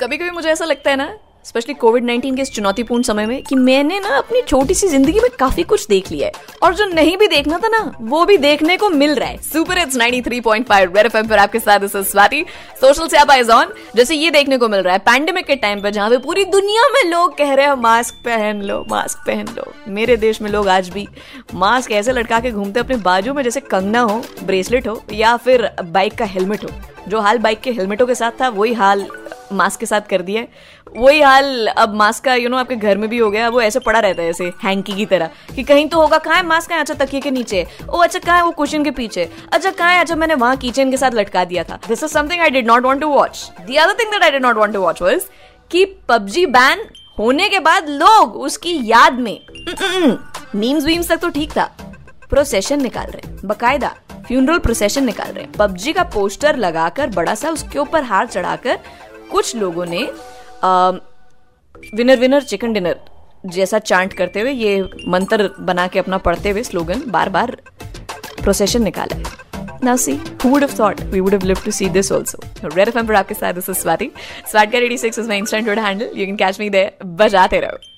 कभी कभी मुझे ऐसा लगता है ना, स्पेशली कोविड-19 के इस चुनौतीपूर्ण समय में, कि मैंने ना अपनी छोटी सी जिंदगी में काफी कुछ देख लिया है और जो नहीं भी देखना था ना वो भी देखने को मिल रहा है। सुपर हिट्स 93.5 रेड एफएम पर आपके साथ स्वाति। सोशल से आप आइज ऑन। जैसे ये देखने को मिल रहा है पैंडेमिक के टाइम पर, जहाँ पे पूरी दुनिया में लोग कह रहे हैं मास्क पहन लो, मास्क पहन लो। मेरे देश में लोग आज भी मास्क ऐसे लटका के घूमते अपने बाजू में जैसे कंगना हो, ब्रेसलेट हो या फिर बाइक का हेलमेट हो। जो हाल बाइक के हेलमेटों के साथ था वही हाल मास्क के साथ कर दिया है। वही हाल अब मास्क का आपके घर में भी हो गया। वो ऐसे पड़ा रहता है ऐसे हैंकी की तरह कि कहीं तो होगा। कहाँ है मास्क? कहाँ? अच्छा तकिए के नीचे। ओ अच्छा कहाँ है? वो कुशन के पीछे। अच्छा कहाँ है? अच्छा मैंने वहाँ किचन के साथ लटका दिया था। This is something I did not want to watch. The other thing that I did not want to watch was कि पबजी बैन होने के बाद लोग उसकी याद में मीम्स वीम्स तक तो ठीक था, प्रोसेशन निकाल रहे हैं, बकायदा फ्यूनरल प्रोसेशन निकाल रहे हैं। पबजी का पोस्टर लगाकर बड़ा सा उसके ऊपर हार चढ़ाकर कुछ लोगों ने विनर विनर चिकन डिनर जैसा चांट करते हुए, ये मंत्र बना के अपना पढ़ते हुए स्लोगन बार बार प्रोसेशन निकाला है। Now see, who would have thought we would have lived to see this also? Rare FM पर आपके साथ, this is Swati. Swatgar86 is my Instagram handle. You can catch me there. बजाते रहो।